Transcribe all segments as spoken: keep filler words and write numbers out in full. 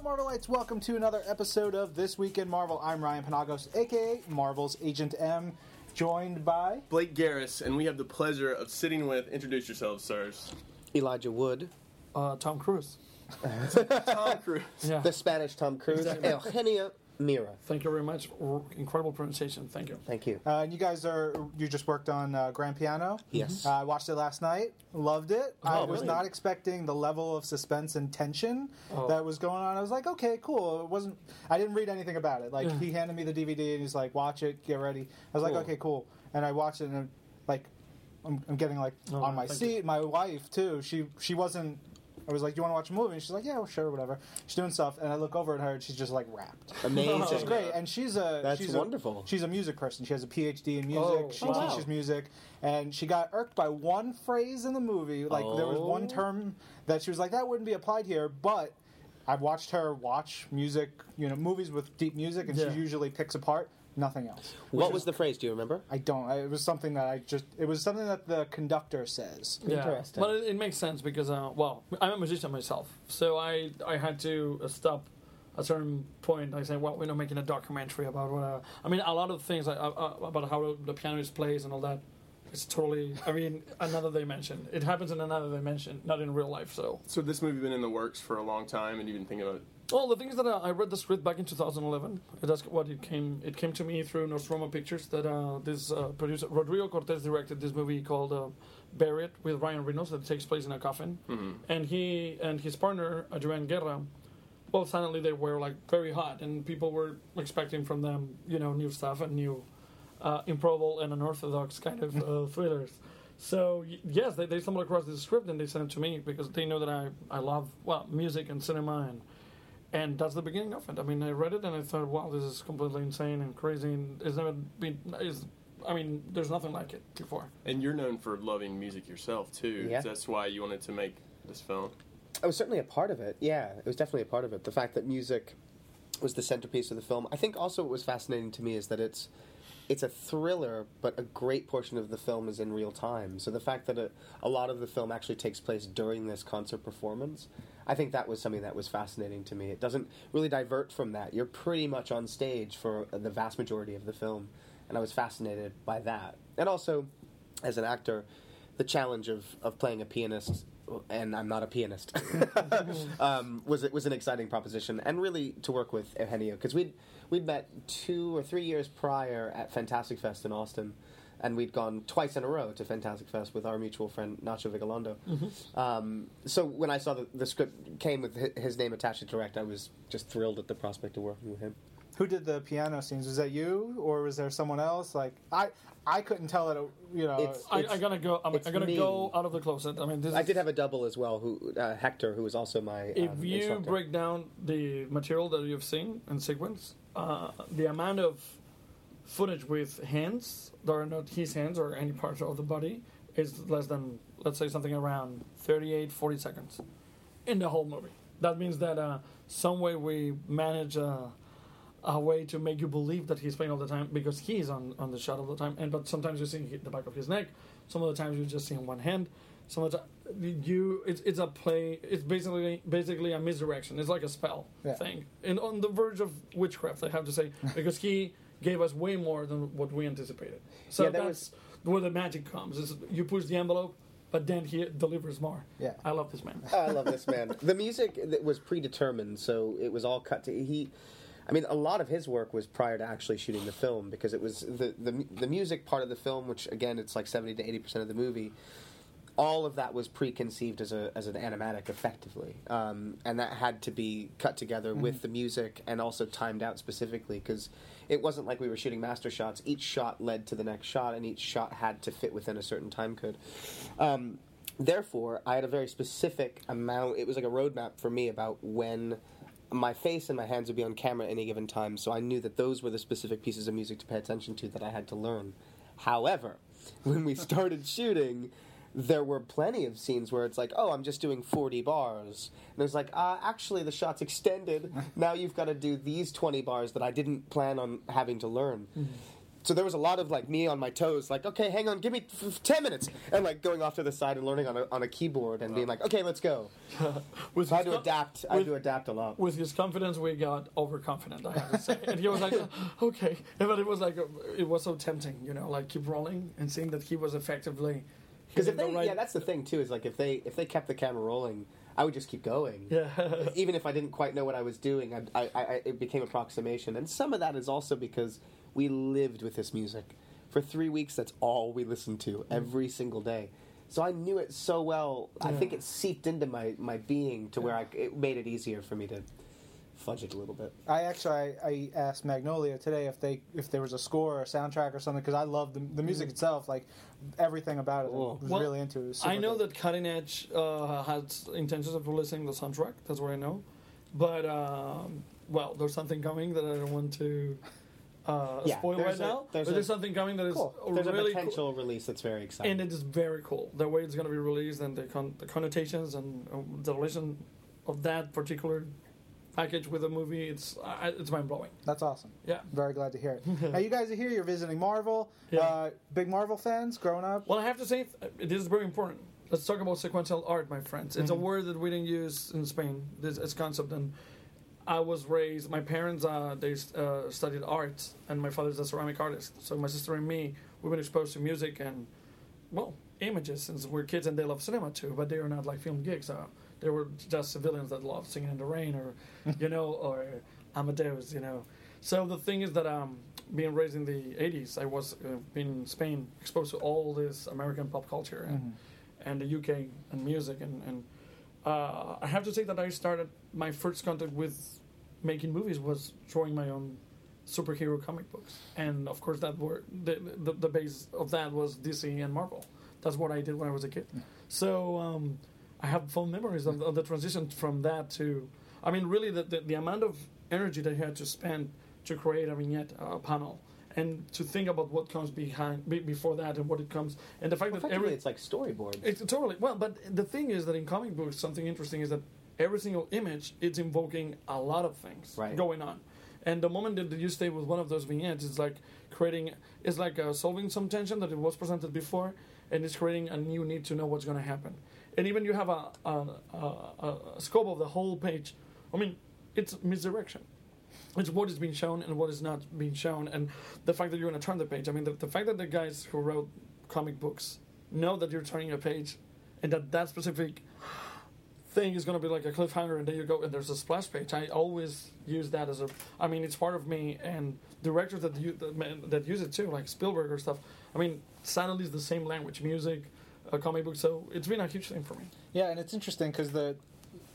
Hello, Marvelites. Welcome to another episode of This Week in Marvel. I'm Ryan Penagos, a k a. Marvel's Agent M, joined by... Blake Garris, and we have the pleasure of sitting with... Introduce yourselves, sirs. Elijah Wood. Uh, Tom Cruise. Tom Cruise. Yeah. The Spanish Tom Cruise. Exactly. Eugenio Mira. Thank you very much. Incredible pronunciation. Thank you. Thank you. Uh, and you guys are, you just worked on uh, Grand Piano. Yes. Uh, I watched it last night. Loved it. Oh, I was really? not expecting the level of suspense and tension oh. that was going on. I was like, okay, cool. It wasn't, I didn't read anything about it. Like, yeah. He handed me the D V D and he's like, watch it, get ready. I was cool. like, okay, cool. And I watched it and I'm, like, I'm, I'm getting like oh, on my seat. You. My wife, too, she she wasn't. I was like, "Do you want to watch a movie?" And she's like, "Yeah, well, sure, whatever." She's doing stuff, and I look over at her, and she's just like wrapped. Amazing, she's great, and she's a that's she's wonderful. A, she's a music person. She has a P H D in music. Oh, she wow. teaches music, and she got irked by one phrase in the movie. Like oh. there was one term that she was like, "That wouldn't be applied here," but. I've watched her watch music, you know, movies with deep music, and yeah. she usually picks apart nothing else. What was the phrase? Do you remember? I don't. I, it was something that I just. It was something that the conductor says. Yeah. Interesting. Well, it, it makes sense because, uh, well, I'm a musician myself, so I I had to stop at a certain point. I said, well, we're not making a documentary about what. Uh, I mean, a lot of things like, uh, about how the pianist plays and all that. It's totally, I mean, another dimension. It happens in another dimension, not in real life, so... So this movie been in the works for a long time, and you've been thinking about it? Well, the thing is that uh, I read the script back in two thousand eleven. That's what it came... It came to me through Nostromo Pictures that uh, this uh, producer... Rodrigo Cortez directed this movie called uh, Buried with Ryan Reynolds that takes place in a coffin. Mm-hmm. And he and his partner, Adrian Guerra, well, suddenly they were, like, very hot, and people were expecting from them, you know, new stuff and new... Uh, improbable and unorthodox kind of uh, thrillers. So y- yes, they, they stumbled across this script and they sent it to me because they know that I, I love well music and cinema and and that's the beginning of it. I mean, I read it and I thought, wow, this is completely insane and crazy. And it's never been. It's, I mean, there's nothing like it before. And you're known for loving music yourself too. Yeah. That's why you wanted to make this film. It was certainly a part of it. Yeah, it was definitely a part of it. The fact that music was the centerpiece of the film. I think also what was fascinating to me is that it's. It's a thriller, but a great portion of the film is in real time. So the fact that a, a lot of the film actually takes place during this concert performance, I think that was something that was fascinating to me. It doesn't really divert from that. You're pretty much on stage for the vast majority of the film, and I was fascinated by that. And also, as an actor, the challenge of, of playing a pianist, and I'm not a pianist, um, was was an exciting proposition. And really to work with Eugenio, because we'd... We'd met two or three years prior at Fantastic Fest in Austin, and we'd gone twice in a row to Fantastic Fest with our mutual friend Nacho Vigalondo. Mm-hmm. Um, so when I saw the, the script came with his name attached to direct, I was just thrilled at the prospect of working with him. Who did the piano scenes? Was that you, or was there someone else? Like I, I couldn't tell it. You know, it's, it's, I, I'm gonna go. I'm, I'm gonna me. go out of the closet. I mean, this I is, did have a double as well, who uh, Hector, who was also my. Um, if you instructor. break down the material that you've seen in sequence, uh, the amount of footage with hands that are not his hands or any part of the body is less than, let's say, something around thirty-eight, forty seconds in the whole movie. That means that uh, some way we manage. Uh, A way to make you believe that he's playing all the time because he's on, on the shot all the time. And but sometimes you see the back of his neck. Some of the times you just see him one hand. Some of the time you it's it's a play. It's basically basically a misdirection. It's like a spell yeah. thing, and on the verge of witchcraft, I have to say, because he gave us way more than what we anticipated. So yeah, that that's was... where the magic comes. Is you push the envelope. But then he delivers more. Yeah, I love this man. I love this man. The music that was predetermined, so it was all cut to he. I mean, a lot of his work was prior to actually shooting the film because it was the, the the music part of the film, which again, it's like seventy to eighty percent of the movie. All of that was preconceived as a as an animatic, effectively, um, and that had to be cut together mm-hmm. with the music and also timed out specifically because it wasn't like we were shooting master shots. Each shot led to the next shot, and each shot had to fit within a certain time code. Um, therefore, I had a very specific amount. It was like a roadmap for me about when. My face and my hands would be on camera at any given time, so I knew that those were the specific pieces of music to pay attention to that I had to learn. However, when we started shooting, there were plenty of scenes where it's like, oh, I'm just doing forty bars. And it was like, uh, actually, the shot's extended. Now you've got to do these twenty bars that I didn't plan on having to learn. Mm-hmm. So there was a lot of, like, me on my toes, like, okay, hang on, give me f- ten minutes, and, like, going off to the side and learning on a, on a keyboard and wow. being like, okay, let's go. with so I had to com- adapt. With, I had to adapt a lot. With his confidence, we got overconfident, I have to say. And he was like, okay. But it was, like, it was so tempting, you know, like, keep rolling and seeing that he was effectively... Because if they, right, yeah, that's the thing, too, is, like, if they if they kept the camera rolling... I would just keep going. Yeah. Even if I didn't quite know what I was doing, I, I, I, it became approximation. And some of that is also because we lived with this music. For three weeks, that's all we listened to every single day. So I knew it so well. Yeah. I think it seeped into my, my being to yeah. where I, it made it easier for me to fudge it a little bit. I actually I, I asked Magnolia today if they if there was a score or a soundtrack or something, because I love the, the music mm. itself, like everything about it. Cool. I was well, really into it. It was I know good. that Cutting Edge uh, had intentions of releasing the soundtrack. That's what I know. But um, well, there's something coming that I don't want to uh, yeah, spoil right a, now. There's but a, there's something coming that is cool. There's really a potential cool. release that's very exciting, and it is very cool. The way it's going to be released and the con- the connotations and uh, the relation of that particular package with a movie, it's uh, it's mind-blowing. That's awesome. Yeah. Very glad to hear it. Now, you guys are here. You're visiting Marvel. Yeah. Uh, big Marvel fans growing up? Well, I have to say, it is very important. Let's talk about sequential art, my friends. It's mm-hmm. a word that we didn't use in Spain, this, this concept. And I was raised, my parents, uh, they uh, studied art, and my father's a ceramic artist. So my sister and me, we've been exposed to music and, well, images since we're kids, and they love cinema too, but they are not like film geeks. Uh, They were just civilians that loved Singing in the Rain or, you know, or Amadeus, you know. So the thing is that um, being raised in the eighties, I was uh, in Spain exposed to all this American pop culture and, mm-hmm. and the U K and music. And, and uh, I have to say that I started, my first contact with making movies was drawing my own superhero comic books. And, of course, that were the, the, the base of that was D C and Marvel. That's what I did when I was a kid. So... Um, I have fond memories of, of the transition from that to... I mean, really, the, the, the amount of energy that I had to spend to create a vignette, a panel, and to think about what comes behind, be, before that and what it comes... And the fact well, that every... it's like storyboards. It's totally... Well, but the thing is that in comic books, something interesting is that every single image, it's invoking a lot of things right. going on. And the moment that you stay with one of those vignettes, it's like creating... It's like uh, solving some tension that it was presented before, and it's creating a new need to know what's going to happen. And even you have a, a, a, a scope of the whole page. I mean, it's misdirection. It's what is being shown and what is not being shown. And the fact that you're going to turn the page. I mean, the, the fact that the guys who wrote comic books know that you're turning a page and that that specific thing is going to be like a cliffhanger, and there you go, and there's a splash page. I always use that as a... I mean, it's part of me, and directors that, you, that, that use it too, like Spielberg or stuff. I mean, suddenly it's the same language, music... a comic book, so it's been a huge thing for me. Yeah, and it's interesting because the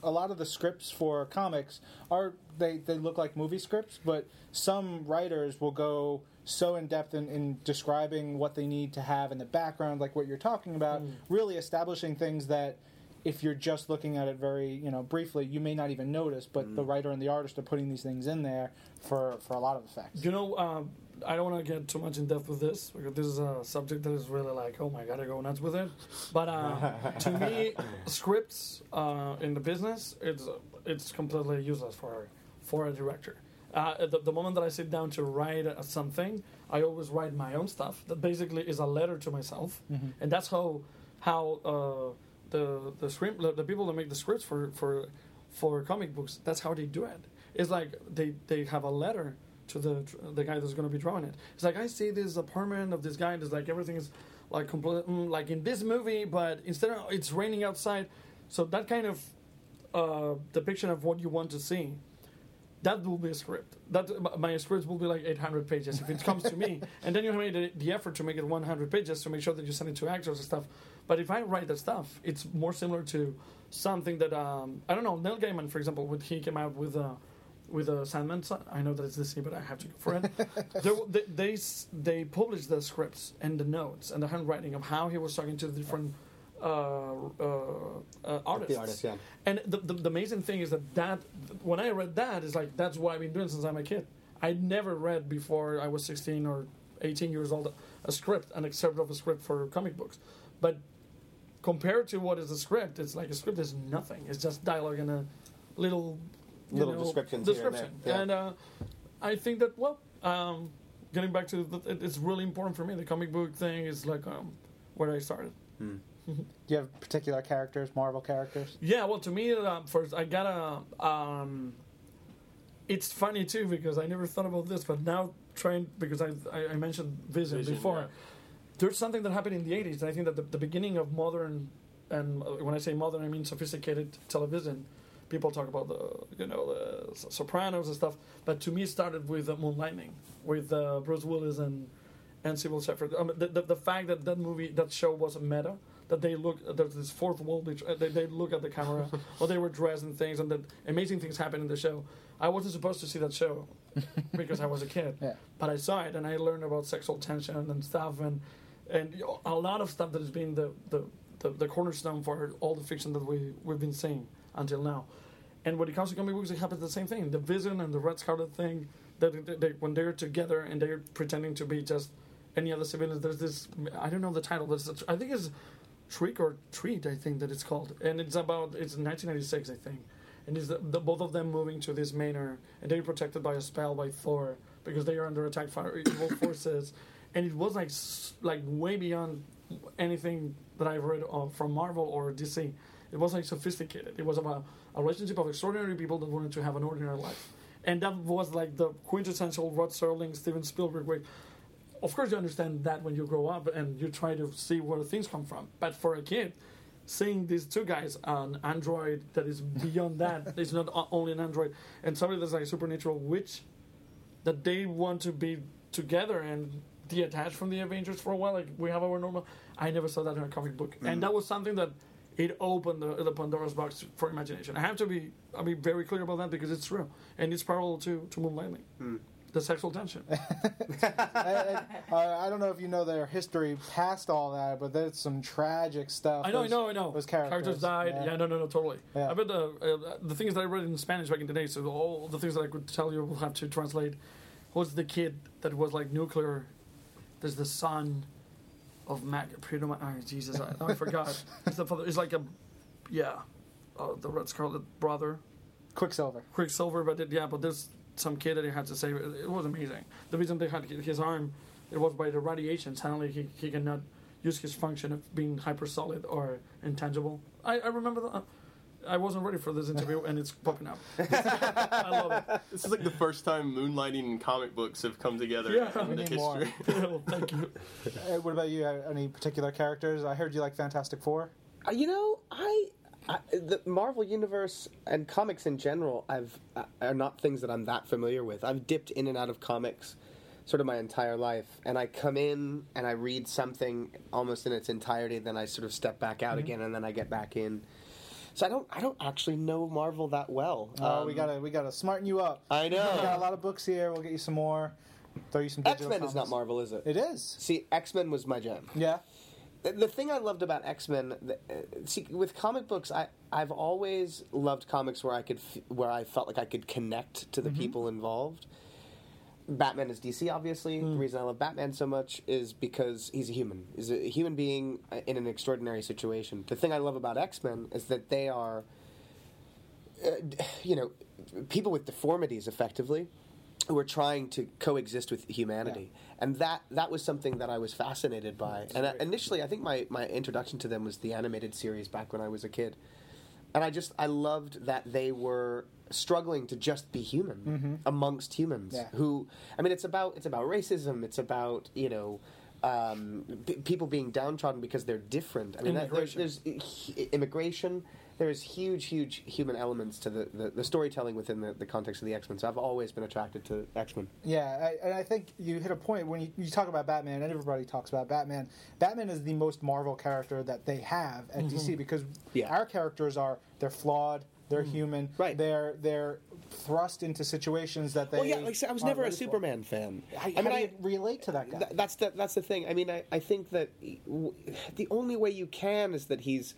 a lot of the scripts for comics are they, they look like movie scripts, but some writers will go so in depth in, in describing what they need to have in the background, like what you're talking about, mm. really establishing things that if you're just looking at it very, you know, briefly, you may not even notice. But mm. the writer and the artist are putting these things in there for for a lot of effects. You know. Uh, I don't want to get too much in depth with this because this is a subject that is really like, oh my god, I go nuts with it. But uh, to me, scripts uh, in the business, it's it's completely useless for for a director. Uh, at the, the moment that I sit down to write something, I always write my own stuff. That basically is a letter to myself, mm-hmm. and that's how how uh, the the script the people that make the scripts for for for comic books. That's how they do it. It's like they, they have a letter to the the guy that's going to be drawing it. It's like, I see this apartment of this guy, and it's like everything is like complete, like in this movie, but instead of, it's raining outside. So that kind of uh, depiction of what you want to see, that will be a script. That my scripts will be like eight hundred pages if it comes to me. And then you made the, the effort to make it one hundred pages to make sure that you send it to actors and stuff. But if I write that stuff, it's more similar to something that, um, I don't know, Neil Gaiman, for example, when he came out with... Uh, With uh, Sandman, I know that it's Disney, but I have to go for it. they, they they published the scripts and the notes and the handwriting of how he was talking to the different uh, uh, uh, artists. The artists, yeah. And the, the the amazing thing is that that when I read that, it's like that's what I've been doing since I'm a kid. I never read before I was sixteen or eighteen years old a script, an excerpt of a script for comic books. But compared to what is a script, it's like a script is nothing. It's just dialogue and a little. You little know, descriptions description. Here and there. Yeah. And uh, I think that, well, um, getting back to the, it's really important for me. The comic book thing is like um, where I started. Mm. Do you have particular characters, Marvel characters? Yeah, well, to me, uh, first I gotta. Um, it's funny too because I never thought about this, but now trying because I I, I mentioned Vision, Vision before. Yeah. There's something that happened in the eighties, and I think that the, the beginning of modern, and when I say modern, I mean sophisticated television. People talk about the, you know, the Sopranos and stuff, but to me it started with uh, Moonlighting, with uh, Bruce Willis and and Sybil Shepard. Um, the, the the fact that that movie, that show was a meta, that they look, there's this fourth wall, uh, they they look at the camera, or they were dressed in things, and that amazing things happened in the show. I wasn't supposed to see that show because I was a kid, yeah. But I saw it and I learned about sexual tension and stuff, and and a lot of stuff that has been the the, the, the cornerstone for all the fiction that we we've been seeing until now. And when it comes to comic books, it happens the same thing. The Vision and the Red Scarlet thing, that they, they, when they're together and they're pretending to be just any other civilians, there's this, I don't know the title, but it's, I think it's Trick or Treat, I think that it's called. And it's about, it's nineteen ninety-six, I think. And it's the, the, both of them moving to this manor, and they're protected by a spell by Thor, because they are under attack by evil forces. And it was like like way beyond anything that I've read of from Marvel or D C. It was like sophisticated. It was about a relationship of extraordinary people that wanted to have an ordinary life. And that was like the quintessential Rod Serling, Steven Spielberg way. Of course you understand that when you grow up and you try to see where things come from. But for a kid, seeing these two guys, an android that is beyond that, it's not only an android, and somebody that's like a supernatural witch, that they want to be together and detached from the Avengers for a while, like we have our normal. I never saw that in a comic book. Mm-hmm. And that was something that it opened the, the Pandora's box for imagination. I have to be, I'll be very clear about that because it's true. And it's parallel to, to Moonlighting. Mm. The sexual tension. I, I, I don't know if you know their history past all that, but there's some tragic stuff. I know, those, I know, I know. Those characters, characters died. Yeah. yeah, no, no, no, totally. Yeah. I bet the, uh, the things that I read in Spanish back in the day, so all the things that I could tell you will have to translate. Who's the kid that was like nuclear? There's the son of Mac, Primo, oh, Jesus, I, I forgot. It's the father. It's like a, yeah, uh, the Red Scarlet brother, Quicksilver. Quicksilver, but it, yeah, but there's some kid that he had to save. It, it was amazing. The reason they had his arm, it was by the radiation. Suddenly he he cannot use his function of being hypersolid or intangible. I, I remember that. I wasn't ready for this interview, and it's popping up. I love it. This is like the first time Moonlighting and comic books have come together yeah. in the history. Well, thank you. Uh, what about you? Any particular characters? I heard you like Fantastic Four. Uh, you know, I, I the Marvel Universe and comics in general I've uh, are not things that I'm that familiar with. I've dipped in and out of comics sort of my entire life, and I come in and I read something almost in its entirety, and then I sort of step back out mm-hmm. again, and then I get back in. So I don't, I don't actually know Marvel that well. Oh, um, we gotta, we gotta smarten you up. I know. We got a lot of books here. We'll get you some more. Throw you some. X-Men is not Marvel, is it? It is. See, X-Men was my jam. Yeah. The, the thing I loved about X-Men, the, uh, see, with comic books, I, I've always loved comics where I could, f- where I felt like I could connect to the mm-hmm. people involved. Batman is D C, obviously. Mm. The reason I love Batman so much is because he's a human. He's a human being in an extraordinary situation. The thing I love about X-Men is that they are, uh, you know, people with deformities, effectively, who are trying to coexist with humanity. Yeah. And that, that was something that I was fascinated by. That's and I, initially, I think my, my introduction to them was the animated series back when I was a kid. And I just, I loved that they were struggling to just be human mm-hmm. amongst humans yeah. who, I mean, it's about, it's about racism. It's about, you know, um, b- people being downtrodden because they're different. I mean, immigration. That, there's, there's immigration. There's huge, huge human elements to the, the, the storytelling within the, the context of the X-Men. So I've always been attracted to X-Men. Yeah, I, and I think you hit a point when you, you talk about Batman, and everybody talks about Batman. Batman is the most Marvel character that they have at mm-hmm. D C because yeah. our characters are, they're flawed, they're mm. human, right. they're they're thrust into situations that they... Well, yeah, like, so I was never a Superman for. fan. I, I mean, I relate to that guy. Th- that's, the, that's the thing. I mean, I, I think that w- the only way you can is that he's...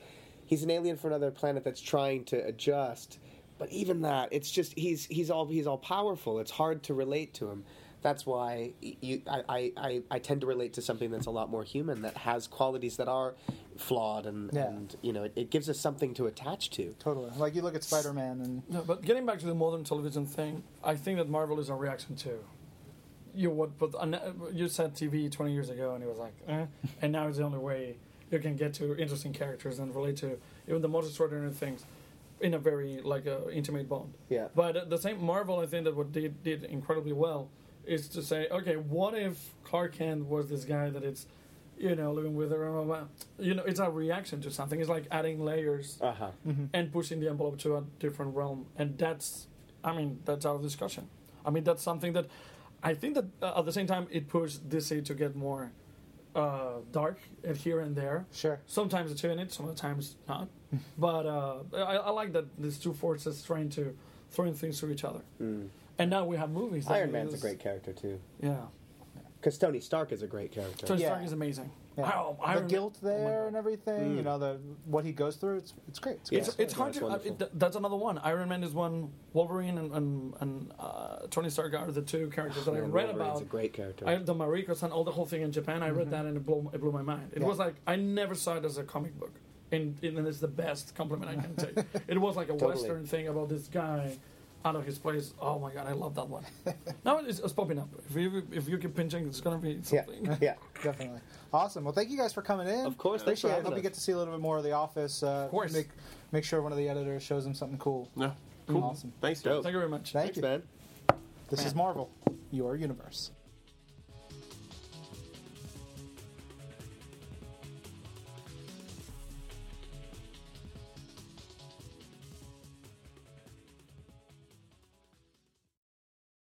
He's an alien from another planet that's trying to adjust, but even that, it's just he's he's all he's all powerful. It's hard to relate to him. That's why you, I, I, I tend to relate to something that's a lot more human, that has qualities that are flawed, and, yeah. and you know it, it gives us something to attach to. Totally, like you look at Spider-Man and. No, but getting back to the modern television thing, I think that Marvel is a reaction to you would, but you said T V twenty years ago, and it was like, eh. And now it's the only way you can get to interesting characters and relate to even the most extraordinary things in a very like uh, intimate bond. Yeah. But the same Marvel, I think that what they did incredibly well is to say, okay, what if Clark Kent was this guy that it's, you know, living with her, you know, it's a reaction to something. It's like adding layers uh-huh. mm-hmm. and pushing the envelope to a different realm. And that's, I mean, that's our discussion. I mean, that's something that I think that uh, at the same time it pushed D C to get more uh, dark and here and there. Sure. Sometimes it's in it, sometimes not. But uh, I, I like that these two forces trying to throwing things to each other. Mm. And now we have movies. Iron Man's is, a great character too. Yeah. Because Tony Stark is a great character. Tony yeah. Stark is amazing. Yeah. Oh, the Iron guilt Man. There oh and everything, mm. you know, the what he goes through, it's it's great. It's, it's, great. it's yeah, hard to. Uh, it, that's another one. Iron Man is one. Wolverine and and, and uh, Tony Stark are the two characters that yeah, I read Wolverine's about. A great character. I, the Mariko and all the whole thing in Japan. I mm-hmm. read that and it blew it blew my mind. It yeah. was like I never saw it as a comic book, and, and it's the best compliment I can take. It was like a totally. Western thing about this guy. Out of his place. Oh my God, I love that one. Now it's, it's popping up. If you if you keep pinching, it's gonna be something. Yeah, yeah, definitely. Awesome. Well, thank you guys for coming in. Of course, thank you. I hope you get to see a little bit more of The Office. Uh, of course. Make make sure one of the editors shows them something cool. Yeah, cool. Awesome. Thanks, Joe. Thank you very much. Thank Thanks, you, man. This man. is Marvel, your universe.